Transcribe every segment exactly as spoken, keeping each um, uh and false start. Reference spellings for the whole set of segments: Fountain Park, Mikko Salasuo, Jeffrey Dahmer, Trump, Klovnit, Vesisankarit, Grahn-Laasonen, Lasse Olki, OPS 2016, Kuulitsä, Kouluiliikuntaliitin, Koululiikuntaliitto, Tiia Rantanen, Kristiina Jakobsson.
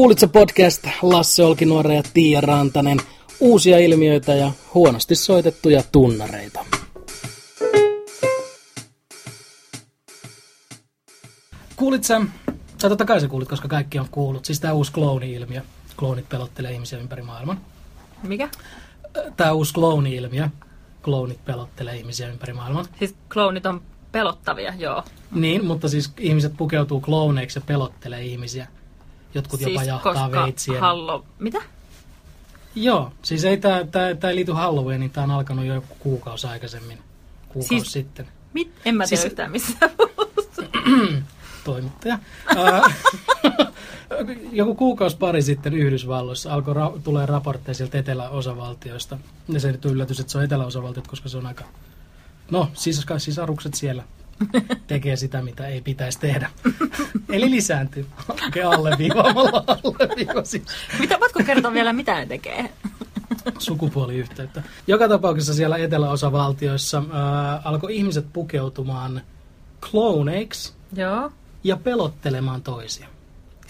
Kuulitsä podcast, Lasse Olki nuore ja Tiia Rantanen. Uusia ilmiöitä ja huonosti soitettuja tunnareita. Kuulitsä, tai totta kai sä kuulit, koska kaikki on kuullut, siis tää uusi klooni-ilmiö. Kloonit pelottelee ihmisiä ympäri maailman. Mikä? Tää uusi klooni-ilmiö. Kloonit pelottelee ihmisiä ympäri maailman. Siis kloonit on pelottavia, joo. Niin, mutta siis ihmiset pukeutuu klooneiksi ja pelottelee ihmisiä. Jotkut siis jopa jahtaa veitsiä. Siis hallo... Mitä? Joo, siis ei tää, tää, tää liity Halloweeniin, tää on alkanut jo joku kuukausi aikaisemmin. Kuukausi siis, sitten. Mit? En mä tiedä siis... yhtään missään muusta. Toimittaja. Joku kuukausi pari sitten Yhdysvalloissa alkoi ra- tulee raportteja sieltä eteläosavaltioista. Ja se nyt on yllätys, että se on eteläosavaltiot, koska se on aika... No, sis- sisarukset siellä tekee sitä, mitä ei pitäisi tehdä. Eli lisääntyy. Okei, okay, alleviivaamalla alleviiva siis. Mitä, voitko kertoa vielä, mitä ne tekee? Sukupuoliyhteyttä. Joka tapauksessa siellä eteläosavaltioissa ää, alkoi ihmiset pukeutumaan klooneiksi. Joo. Ja pelottelemaan toisia.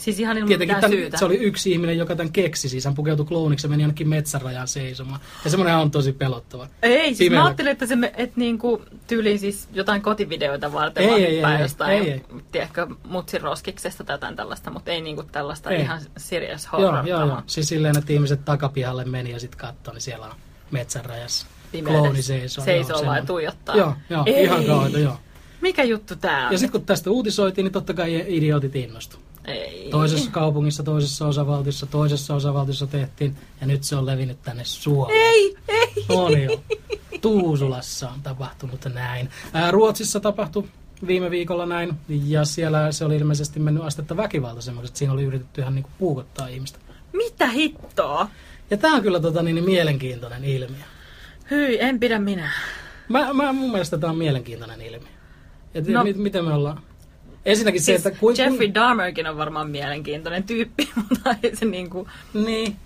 Siis ihan ilman mitään syytä. Se oli yksi ihminen, joka tämän keksi. Siis hän pukeutui klooniksi ja meni ainakin metsänrajan seisomaan. Ja semmoinen on tosi pelottava. Ei, siis mä ajattelin, että se et niinku, tyyliin siis jotain kotivideoita varten. Ei, ei, ei. Jostain, ei, ei. Tiedätkö, mutsin roskiksesta tai jotain tällaista, mutta ei niinku tällaista ei. Ihan serious horror. Joo, joo, joo. Siis silleen, että ihmiset takapihalle meni ja sit katsoi, niin siellä on metsänrajassa. Klooni seisoo. Seisoo vaan tuijottaa. Joo, joo. Ei. Ihan kautta, joo. Mikä juttu tää on? Ja sitten kun tästä uutisoitiin, niin totta kai idiotit innostui. Ei. Toisessa kaupungissa, toisessa osavaltiossa, toisessa osavaltiossa tehtiin, ja nyt se on levinnyt tänne Suomeen. Ei, ei. On jo. Tuusulassa on tapahtunut näin. Ää, Ruotsissa tapahtui viime viikolla näin, ja siellä se oli ilmeisesti mennyt astetta väkivaltaisemmaksi, että siinä oli yritetty ihan niinku puukottaa ihmistä. Mitä hittoa? Ja tää on kyllä tota, niin, mielenkiintoinen ilmiö. Hyi, en pidä minä. Mä, mä, mun mielestä tää on mielenkiintoinen ilmiö. Et no, mit, miten me ollaan? Ensinnäkin siis se, että... Kui, Jeffrey Dahmerkin on varmaan mielenkiintoinen tyyppi, mutta ei se niinku... Niin,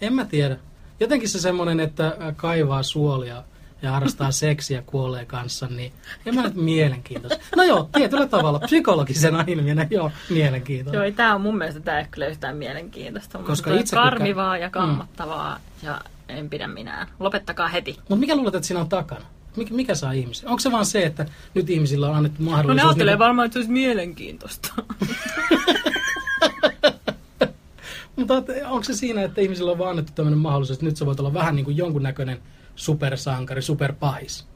en mä tiedä. Jotenkin se semmoinen, että kaivaa suolia ja harrastaa seksiä kuolee kanssa, niin en mä nyt mielenkiintoista. No joo, tietyllä tavalla psykologisena ilmiönä, joo, mielenkiintoinen. Joo, ei tää on mun mielestä, tää ei ole kyllä yhtään mielenkiintoista. Koska itse karmivaa kuka... ja kammottavaa mm. ja en pidä minään. Lopettakaa heti. Mut mikä luulet, että siinä on takana? Mikä, mikä saa ihmisiä? Onko se vaan se, että nyt ihmisillä on annettu mahdollisuus... No ne ajattelee niin... varmaan, että se olisi mielenkiintoista. Mutta onko se siinä, että ihmisillä on vaan annettu tämmöinen mahdollisuus, että nyt sä voit olla vähän niin kuin jonkunnäköinen supersankari, superpahis?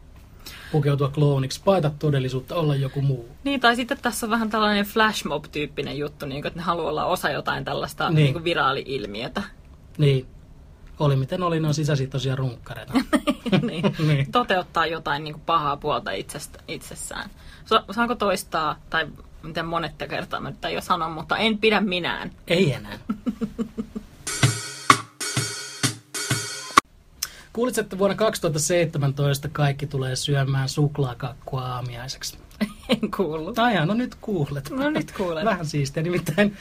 Pukeutua klooniksi, paita todellisuutta, olla joku muu. Niin, tai sitten tässä on vähän tällainen flashmob-tyyppinen juttu, niin kuin, että ne haluaa olla osa jotain tällaista niin. Niin kuin viraali-ilmiötä. Niin. Oli miten oli, ne on sisäisiä tosiaan runkkareita. niin. niin. Toteuttaa jotain niin kuin pahaa puolta itsestä, itsessään. So, saanko toistaa, tai miten monetta kertaa mä nyt ei ole sanon, mutta en pidä minään. Ei enää. Kuulit, että vuonna kaksituhattaseitsemäntoista kaikki tulee syömään suklaakakkua aamiaiseksi. En kuullut. Aijaa, no nyt kuulet. No nyt kuulet. Vähän siistiä, nimittäin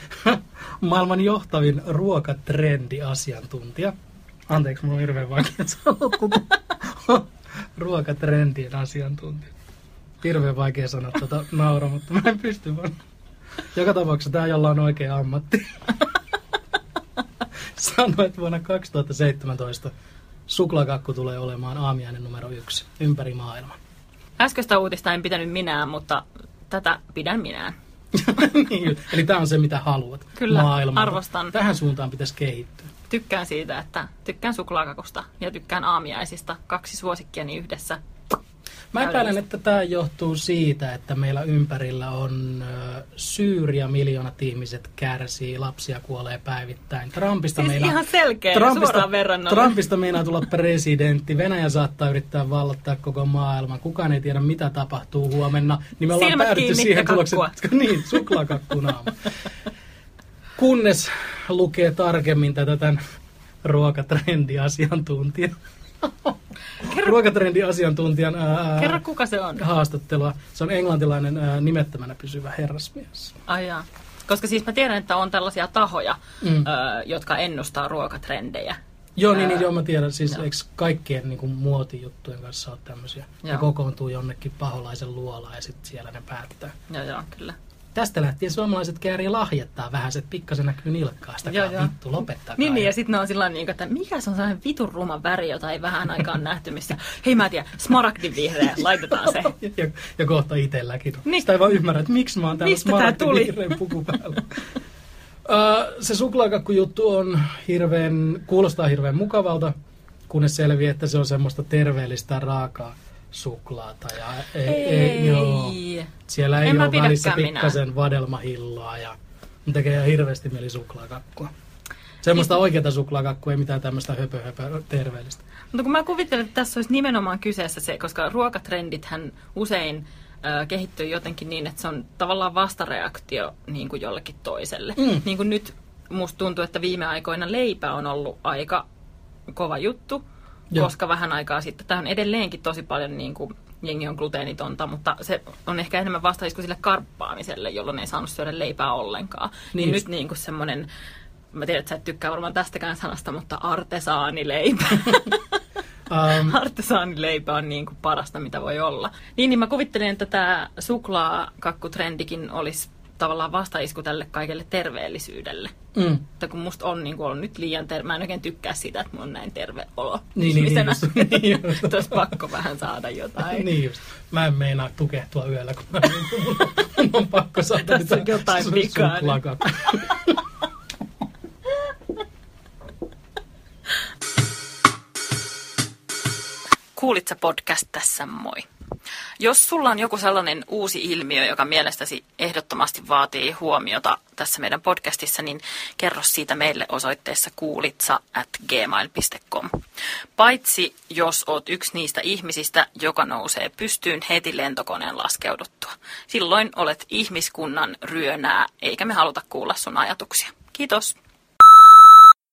maailman johtavin ruokatrendiasiantuntija. Anteeksi, mulla on hirveän vaikea sanoa, kun ruokatrendien asiantuntija. Hirveän vaikea sanoa tuota nauraa, mutta mä en pysty vaan. Joka tapauksessa tää jolla on oikea ammatti. Sano, että vuonna kaksituhattaseitsemäntoista suklaakakku tulee olemaan aamiainen numero yksi ympäri maailman. Äskeistä uutista en pitänyt minään, mutta tätä pidän minään. niin, eli tää on se, mitä haluat. Kyllä, maailman. Arvostan. Tähän suuntaan pitäisi kehittyä. Tykkään siitä, että tykkään suklaakakusta ja tykkään aamiaisista. Kaksi suosikkiani yhdessä. Mä epäilen, että tämä johtuu siitä, että meillä ympärillä on ö, Syyria, miljoonat ihmiset kärsii, lapsia kuolee päivittäin. Trumpista siis meillä, ihan selkeä, Trumpista, Trumpista meinaa tulla presidentti. Venäjä saattaa yrittää vallottaa koko maailman. Kukaan ei tiedä, mitä tapahtuu huomenna. Niin me ollaan päädytty siihen tulokseen. Niin, suklaakakkunaama. Kunnes lukee tarkemmin tätä tämän ruokatrendiasiantuntijan. Kerro, ruokatrendiasiantuntijan ää, kerro, kuka se on. Haastattelua. Se on englantilainen ää, nimettömänä pysyvä herrasmies. Ai jaa. Koska siis mä tiedän, että on tällaisia tahoja, mm. ää, jotka ennustaa ruokatrendejä. Joo, niin, niin joo, mä tiedän. Siis no. Eikö kaikkien niin kuin, muotijuttujen kanssa ole tämmöisiä? Joo. Ne kokoontuu jonnekin paholaisen luolaan ja sitten siellä ne päätetään. Joo, joo, kyllä. Tästä lähtien suomalaiset käärii lahjettaa vähän, se pikkasen näkyy nilkkaastakaan, vittu lopettaa. Niin, niin, ja sitten ne on sillä tavalla, että mikä se on sellainen vitun ruma väri, jota ei vähän aikaan nähty, missä, hei mä en tiedä, smaragdivihreä, laitetaan se. Ja, ja kohta itselläkin. Niin. Sitä ei vaan ymmärrä, että miksi mä oon täällä smaragdivihreän puku päällä. Se suklaakakkujuttu on hirveän, kuulostaa hirveän mukavalta, kunnes selviää, että se on semmoista terveellistä raakaa suklaata. Ja ei, ei, joo. Siellä ei en ole välissä pikkasen minä. Vadelmahilloa ja tekee ihan hirveästi mieli suklaakakkua. Semmoista niin. Oikeata suklaakakkua, ei mitään tämmöistä höpö, höpö terveellistä. Mutta kun mä kuvittelen, että tässä olisi nimenomaan kyseessä se, koska ruokatrendithän usein kehittyy jotenkin niin, että se on tavallaan vastareaktio niin kuin jollekin toiselle. Mm. Niin kuin nyt musta tuntuu, että viime aikoina leipä on ollut aika kova juttu, ja. Koska vähän aikaa sitten. Tämä on edelleenkin tosi paljon, niin kuin jengi on gluteenitonta, mutta se on ehkä enemmän vastaisku sille karppaamiselle, jolloin ei saanut syödä leipää ollenkaan. Niin just. Nyt niin kuin semmoinen, mä tiedän, että sä et tykkää varmaan tästäkään sanasta, mutta artesaanileipä. Um. Artesaanileipä on niin kuin parasta, mitä voi olla. Niin, niin mä kuvittelin, että tämä suklaakakkutrendikin olisi tavallaan vastaisku tälle kaikelle terveellisyydelle. Mm. Mutta kun musta on niin kuin ollut nyt liian terve, mä en oikein tykkää sitä, että mun on näin terve olo. Niin, niin, niin just. Niin just. Olisi pakko vähän saada jotain. Niin just. Mä en meinaa tukehtua yöllä, kun mä mun on pakko saada tässä on jotain vikaa. Kuulitsä podcast tässä, moi. Jos sulla on joku sellainen uusi ilmiö, joka mielestäsi ehdottomasti vaatii huomiota tässä meidän podcastissa, niin kerro siitä meille osoitteessa kuulitsa at gmail piste com. Paitsi jos oot yksi niistä ihmisistä, joka nousee pystyyn heti lentokoneen laskeuduttua. Silloin olet ihmiskunnan ryönää, eikä me haluta kuulla sun ajatuksia. Kiitos.